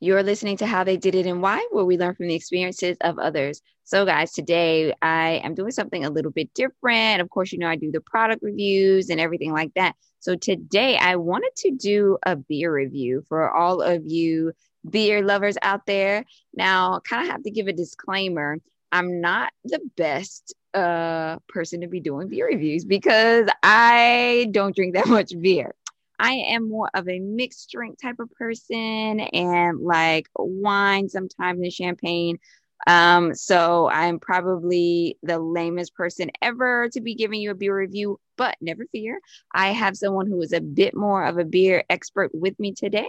You're listening to How They Did It and Why, where we learn from the experiences of others. So guys, today I am doing something a little bit different. Of course, you know, I do the product reviews and everything like that. So today I wanted to do a beer review for all of you beer lovers out there. Now, kind of have to give a disclaimer. I'm not the best person to be doing beer reviews because I don't drink that much beer. I am more of a mixed drink type of person and like wine sometimes and champagne. So I'm probably the lamest person ever to be giving you a beer review, but never fear. I have someone who is a bit more of a beer expert with me today.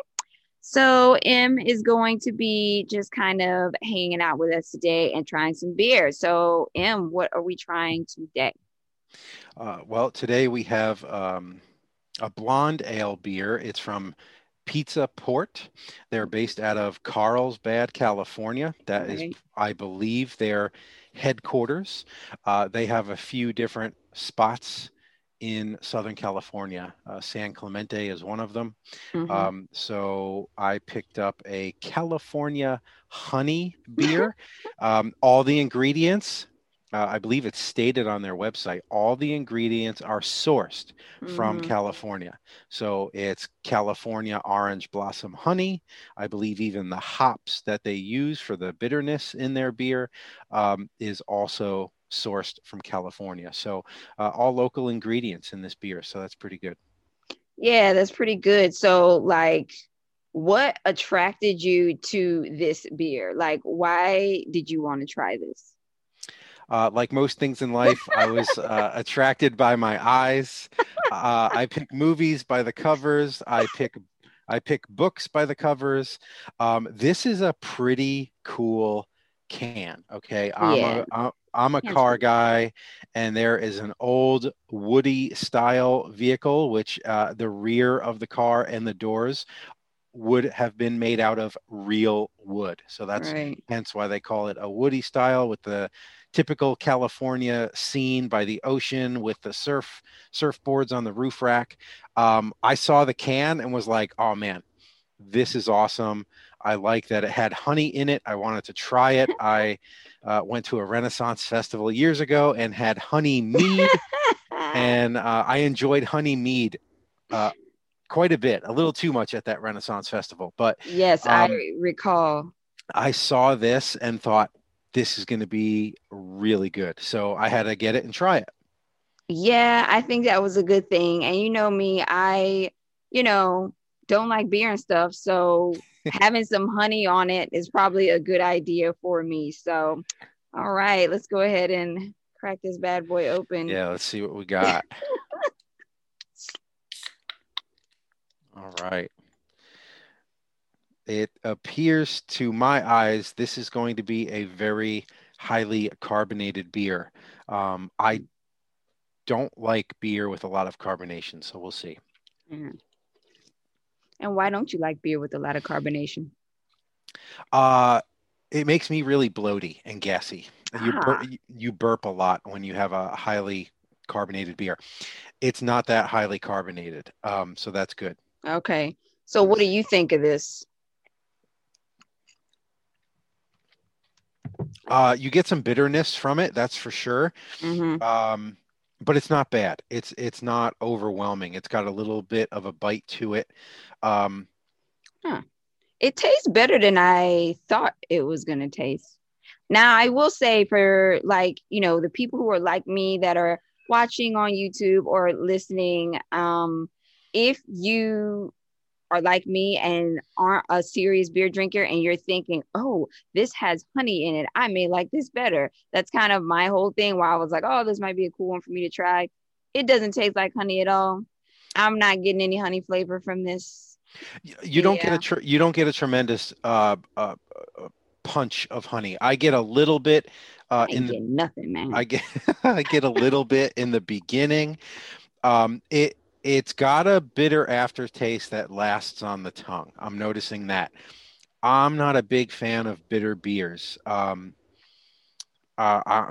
So Em is going to be just kind of hanging out with us today and trying some beer. So Em, what are we trying today? Well, today we have... a blonde ale beer. It's from Pizza Port. They're based out of Carlsbad, California. That is, I believe, their headquarters. They have a few different spots in Southern California. San Clemente is one of them. Mm-hmm. So I picked up a California honey beer. All the ingredients... I believe it's stated on their website, all the ingredients are sourced from California. So it's California orange blossom honey. I believe even the hops that they use for the bitterness in their beer is also sourced from California. So all local ingredients in this beer. So that's pretty good. Yeah, that's pretty good. So like, what attracted you to this beer? Like, why did you want to try this? Like most things in life, I was attracted by my eyes. I pick movies by the covers. I pick books by the covers. This is a pretty cool can. Okay, I'm a car guy, and there is an old Woody style vehicle, which the rear of the car and the doors would have been made out of real wood. So that's hence why they call it a Woody style, with the typical California scene by the ocean with the surfboards on the roof rack. I saw the can and was like, oh man, this is awesome. I like that it had honey in it. I wanted to try it. I went to a Renaissance Festival years ago and had honey mead, and I enjoyed honey mead quite a bit, a little too much at that Renaissance Festival. But yes, I recall. I saw this and thought, this is going to be really good. So I had to get it and try it. Yeah, I think that was a good thing. And you know me, I don't like beer and stuff. So having some honey on it is probably a good idea for me. So, all right, let's go ahead and crack this bad boy open. Yeah, let's see what we got. All right. It appears to my eyes, this is going to be a very highly carbonated beer. I don't like beer with a lot of carbonation, so we'll see. Mm. And why don't you like beer with a lot of carbonation? It makes me really bloaty and gassy. You burp a lot when you have a highly carbonated beer. It's not that highly carbonated, so that's good. Okay. So what do you think of this? You get some bitterness from it, that's for sure. Mm-hmm. But it's not bad. It's not overwhelming. It's got a little bit of a bite to it. It tastes better than I thought it was going to taste. Now, I will say for the people who are like me that are watching on YouTube or listening, if you are like me and aren't a serious beer drinker and you're thinking, oh, this has honey in it, I may like this better. That's kind of my whole thing where I was like, oh, this might be a cool one for me to try. It doesn't taste like honey at all. I'm not getting any honey flavor from this. You don't get a tremendous punch of honey. I get a little bit nothing, man. I get a little bit in the beginning. It's got a bitter aftertaste that lasts on the tongue. I'm noticing that. I'm not a big fan of bitter beers. I'm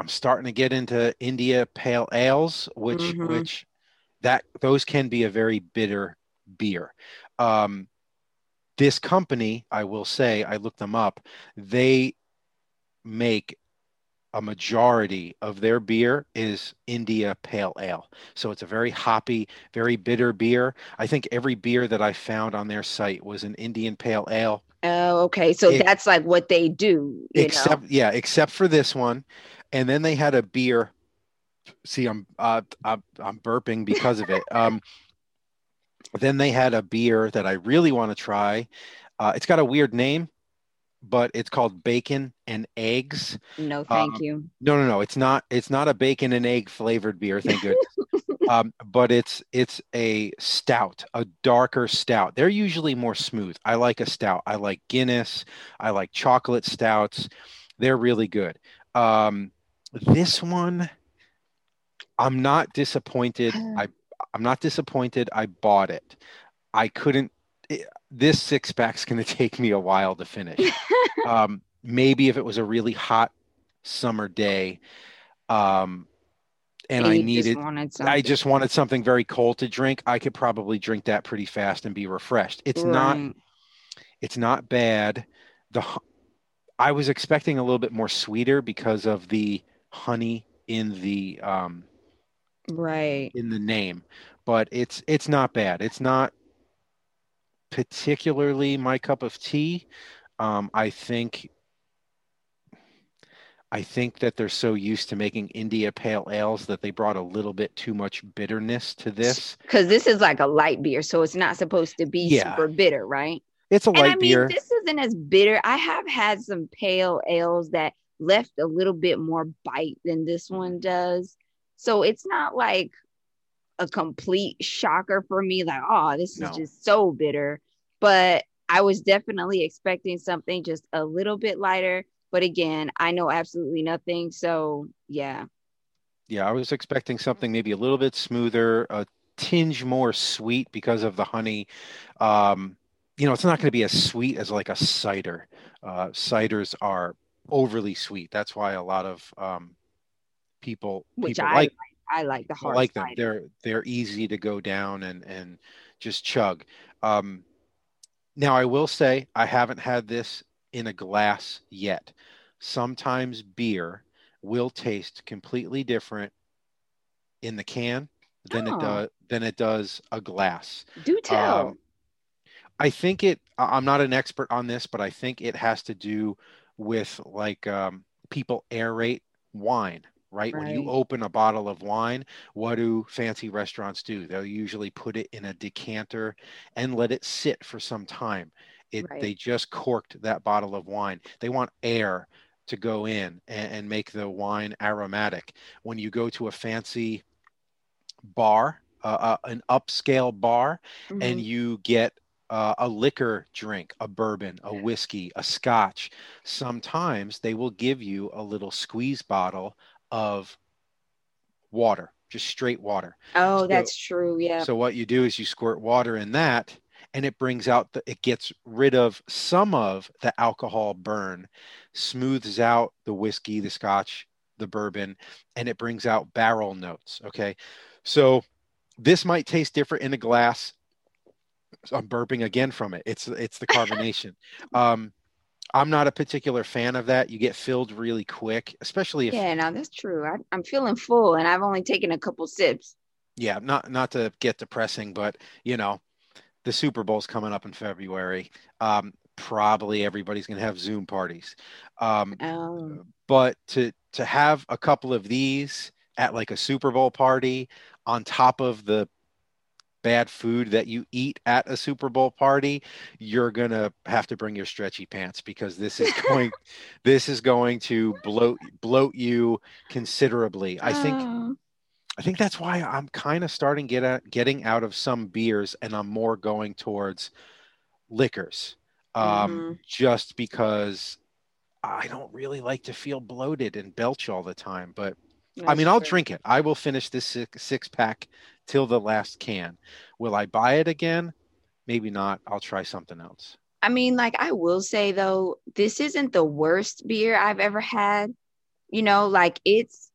starting to get into India pale ales, which that those can be a very bitter beer. This company, I will say, I looked them up, they make a majority of their beer is India pale ale. So it's a very hoppy, very bitter beer. I think every beer that I found on their site was an Indian pale ale. Oh, okay. So that's like what they do. Except for this one. And then they had a beer. See, I'm burping because of it. Then they had a beer that I really want to try. It's got a weird name, but it's called Bacon and Eggs. No, thank you. No. It's not a bacon and egg flavored beer. Thank goodness. But it's a stout, a darker stout. They're usually more smooth. I like a stout. I like Guinness. I like chocolate stouts. They're really good. This one, I'm not disappointed. I'm not disappointed. I bought it. I couldn't. This six pack's going to take me a while to finish. Maybe if it was a really hot summer day, I just wanted something very cold to drink, I could probably drink that pretty fast and be refreshed. It's not bad. I was expecting a little bit more sweeter because of the honey in the in the name, but it's not bad. It's not particularly my cup of tea. I think that they're so used to making India pale ales that they brought a little bit too much bitterness to this, because this is like a light beer, so it's not supposed to be super bitter, right? It's a light beer. I mean, this isn't as bitter. I have had some pale ales that left a little bit more bite than this one does, so it's not like a complete shocker for me, like, oh, this is just so bitter. But I was definitely expecting something just a little bit lighter. But again, I know absolutely nothing. So yeah. Yeah, I was expecting something maybe a little bit smoother, a tinge more sweet because of the honey. It's not going to be as sweet as like a cider. Ciders are overly sweet. That's why a lot of people I like the hard cider. I like them. They're easy to go down and just chug. Now, I will say I haven't had this in a glass yet. Sometimes beer will taste completely different in the can than it does a glass. Do tell. I think I'm not an expert on this, but I think it has to do with like people aerate wine. Right. When you open a bottle of wine, what do fancy restaurants do? They'll usually put it in a decanter and let it sit for some time. They just corked that bottle of wine. They want air to go in and make the wine aromatic. When you go to a fancy bar, an upscale bar, and you get a liquor drink, a bourbon, a whiskey, a scotch, sometimes they will give you a little squeeze bottle of water, just straight water. Oh, so, that's true. Yeah. So what you do is you squirt water in that, and it brings out it gets rid of some of the alcohol burn, smooths out the whiskey, the scotch, the bourbon, and it brings out barrel notes. Okay. So this might taste different in a glass. I'm burping again from it. It's the carbonation. I'm not a particular fan of that. You get filled really quick, especially if... Yeah, no, that's true. I'm feeling full, and I've only taken a couple sips. Yeah, not to get depressing, but, the Super Bowl's coming up in February. Probably everybody's going to have Zoom parties. But to have a couple of these at, like, a Super Bowl party on top of the bad food that you eat at a Super Bowl party, you're gonna have to bring your stretchy pants, because this is going to bloat you considerably. I think that's why I'm kind of starting getting out of some beers, and I'm more going towards liquors, just because I don't really like to feel bloated and belch all the time. But that's I'll drink it. I will finish this six-pack till the last can. Will I buy it again? Maybe not. I'll try something else. I will say, though, this isn't the worst beer I've ever had. It's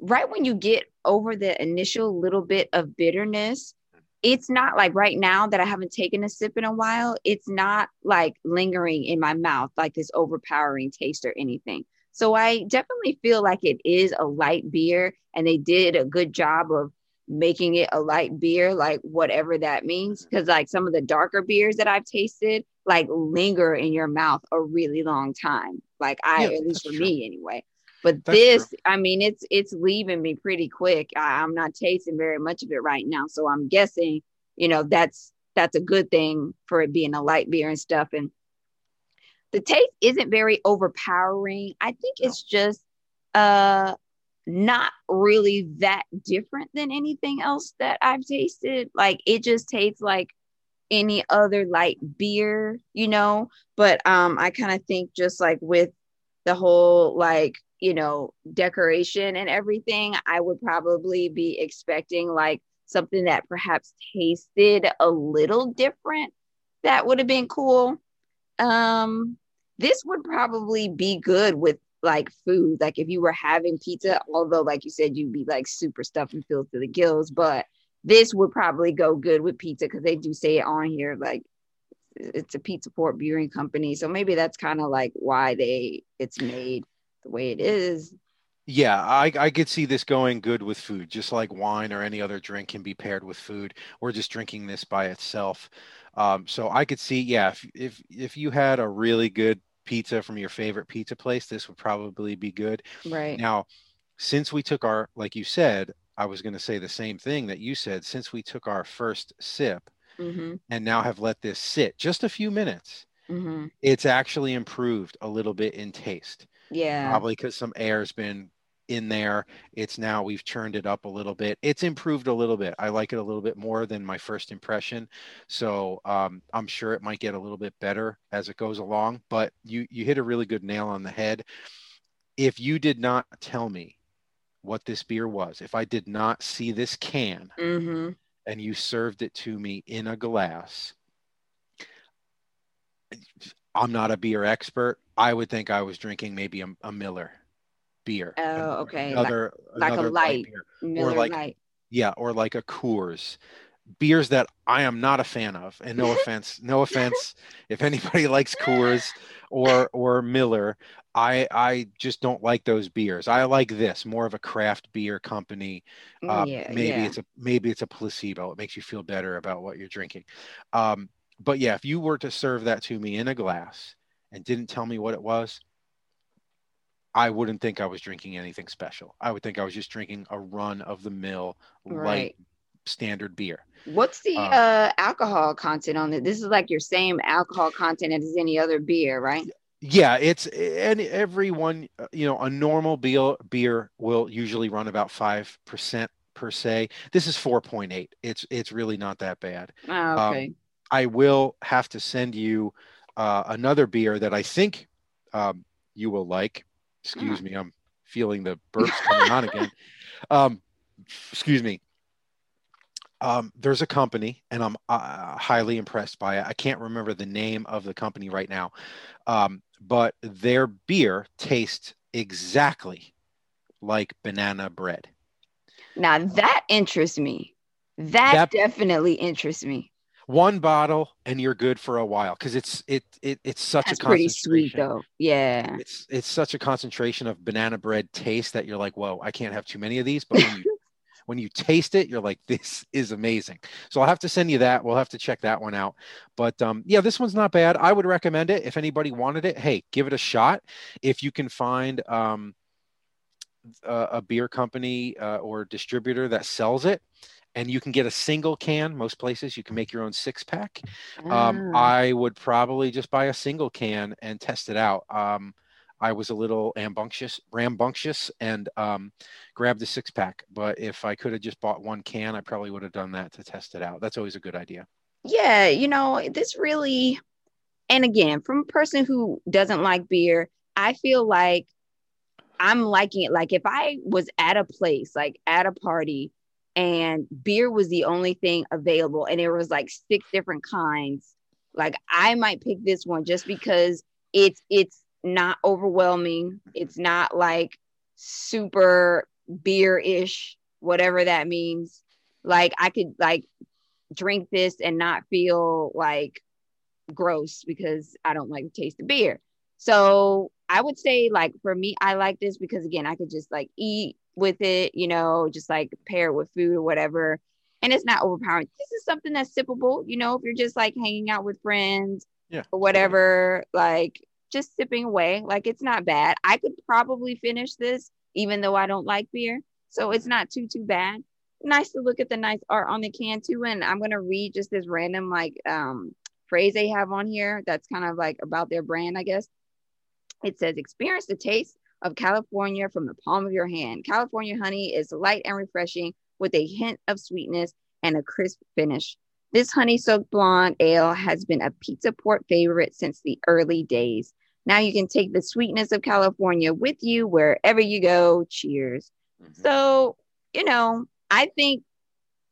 right when you get over the initial little bit of bitterness, it's not like right now that I haven't taken a sip in a while. It's not like lingering in my mouth, like this overpowering taste or anything. So I definitely feel like it is a light beer, and they did a good job of making it a light beer, like whatever that means. Because like some of the darker beers that I've tasted, like linger in your mouth a really long time. Like at least for me anyway. But that's true. I mean, it's leaving me pretty quick. I'm not tasting very much of it right now. So I'm guessing, that's a good thing for it being a light beer and stuff. And the taste isn't very overpowering. I think it's just not really that different than anything else that I've tasted. Like it just tastes like any other light beer, but I kind of think just like with the whole decoration and everything, I would probably be expecting like something that perhaps tasted a little different. That would have been cool. This would probably be good with like food, like if you were having pizza, although like you said, you'd be like super stuffed and filled to the gills, but this would probably go good with pizza because they do say it on here, like it's a Pizza Port Brewing Company. So maybe that's kind of like why it's made the way it is. Yeah, I could see this going good with food, just like wine or any other drink can be paired with food. We're just drinking this by itself. So I could see, if you had a really good pizza from your favorite pizza place, this would probably be good. Right. Now, since we took our, like you said, I was going to say the same thing that you said, since we took our first sip, and now have let this sit just a few minutes, it's actually improved a little bit in taste. Yeah. Probably because some air's been in there. It's now we've churned it up a little bit. It's improved a little bit. I like it a little bit more than my first impression. So I'm sure it might get a little bit better as it goes along. But you hit a really good nail on the head. If you did not tell me what this beer was, if I did not see this can and you served it to me in a glass, I'm not a beer expert. I would think I was drinking maybe a Miller beer. Oh, okay. Another light beer. Miller Lite. Yeah, or like a Coors. Beers that I am not a fan of. And no offense if anybody likes Coors or Miller. I just don't like those beers. I like this, more of a craft beer company. Maybe it's a placebo. It makes you feel better about what you're drinking. But yeah, if you were to serve that to me in a glass and didn't tell me what it was, I wouldn't think I was drinking anything special. I would think I was just drinking a run-of-the-mill light standard beer. What's the alcohol content on it? This is like your same alcohol content as any other beer, right? Yeah, it's everyone. A normal beer will usually run about 5% per se. This is 4.8. It's really not that bad. Oh, okay. I will have to send you another beer that I think you will like. Excuse me, I'm feeling the burps coming on again. Excuse me. There's a company, and I'm highly impressed by it. I can't remember the name of the company right now, but their beer tastes exactly like banana bread. Now that interests me. That definitely interests me. One bottle and you're good for a while, because it's such a concentration. That's pretty sweet though. Yeah. It's such a concentration of banana bread taste that you're like, whoa, I can't have too many of these. But when you taste it, you're like, this is amazing. So I'll have to send you that. We'll have to check that one out. But yeah, this one's not bad. I would recommend it. If anybody wanted it, hey, give it a shot. If you can find a beer company or distributor that sells it, and you can get a single can. Most places you can make your own 6-pack. I would probably just buy a single can and test it out. I was a little rambunctious and grabbed a 6-pack. But if I could have just bought one can, I probably would have done that to test it out. That's always a good idea. Yeah, this really, and again, from a person who doesn't like beer, I feel like I'm liking it. Like if I was at a place, like at a party, and beer was the only thing available, and there was like 6 different kinds, like I might pick this one just because it's not overwhelming. It's not like super beer-ish, whatever that means. Like, I could, like, drink this and not feel, like, gross because I don't like the taste of beer. So I would say, like, for me, I like this because, again, I could just, like, eat with it, you know, just, like, pair it with food or whatever. And it's not overpowering. This is something that's sippable, you know, if you're just, like, hanging out with friends or whatever, like, just sipping away. Like, it's not bad. I could probably finish this, even though I don't like beer. So it's not too bad. Nice to look at the nice art on the can, too. And I'm going to read just this random, like, phrase they have on here that's kind of, like, about their brand, I guess. It says, experience the taste of California from the palm of your hand. California honey is light and refreshing with a hint of sweetness and a crisp finish. This honey-soaked blonde ale has been a Pizza Port favorite since the early days. Now you can take the sweetness of California with you wherever you go. Cheers. Mm-hmm. So, you know, I think,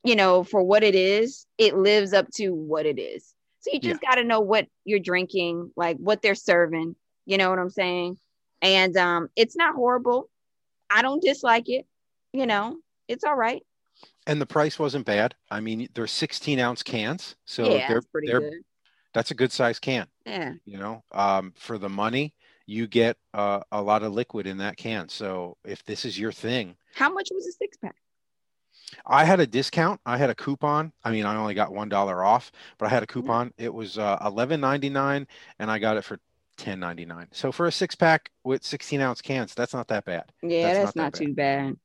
you know, for what it is, it lives up to what it is. So you just got to know what you're drinking, like what they're serving. You know what I'm saying? And it's not horrible. I don't dislike it. You know, it's all right. And the price wasn't bad. I mean, they're 16-ounce cans. So they're good. That's a good size can. Yeah. You know, for the money, you get a lot of liquid in that can. So if this is your thing. How much was a six-pack? I had a discount. I had a coupon. I mean, I only got $1 off, but I had a coupon. It was $11.99, and I got it for $10.99. So for a six-pack with 16-ounce cans, that's not that bad. Yeah, that's not too bad.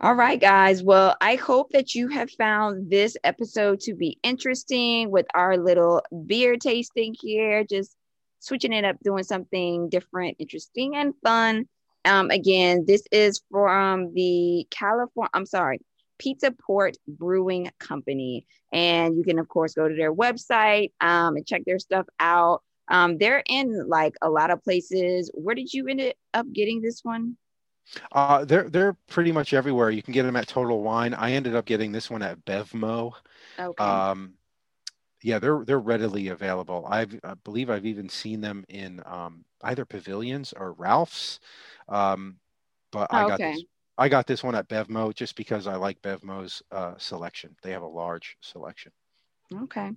All right, guys. Well, I hope that you have found this episode to be interesting with our little beer tasting here, just switching it up, doing something different, interesting, and fun. Again, this is from the Pizza Port Brewing Company. And you can, of course, go to their website and check their stuff out. They're in like a lot of places. Where did you end up getting this one? They're pretty much everywhere. You can get them at Total Wine. I ended up getting this one at BevMo. Okay. Yeah, they're readily available. I believe I've even seen them in either Pavilions or Ralph's. I got this one at BevMo just because I like BevMo's selection. They have a large selection. Okay.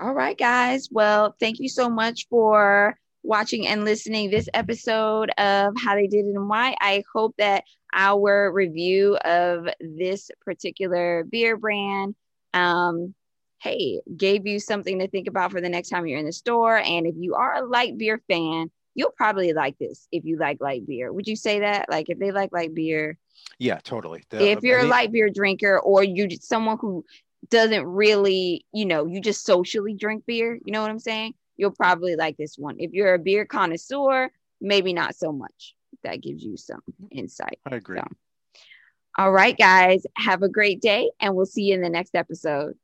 All right, guys. Well, thank you so much for watching and listening this episode of How They Did It and Why. I hope that our review of this particular beer brand gave you something to think about for the next time you're in the store. And if you are a light beer fan, you'll probably like this. If you like light beer, would you say that? Like, if they like light beer? Yeah, totally. If you're a light beer drinker, or you just someone who doesn't really, you know, you just socially drink beer, you know what I'm saying? You'll probably like this one. If you're a beer connoisseur, maybe not so much. That gives you some insight. I agree. So. All right, guys. Have a great day, and we'll see you in the next episode.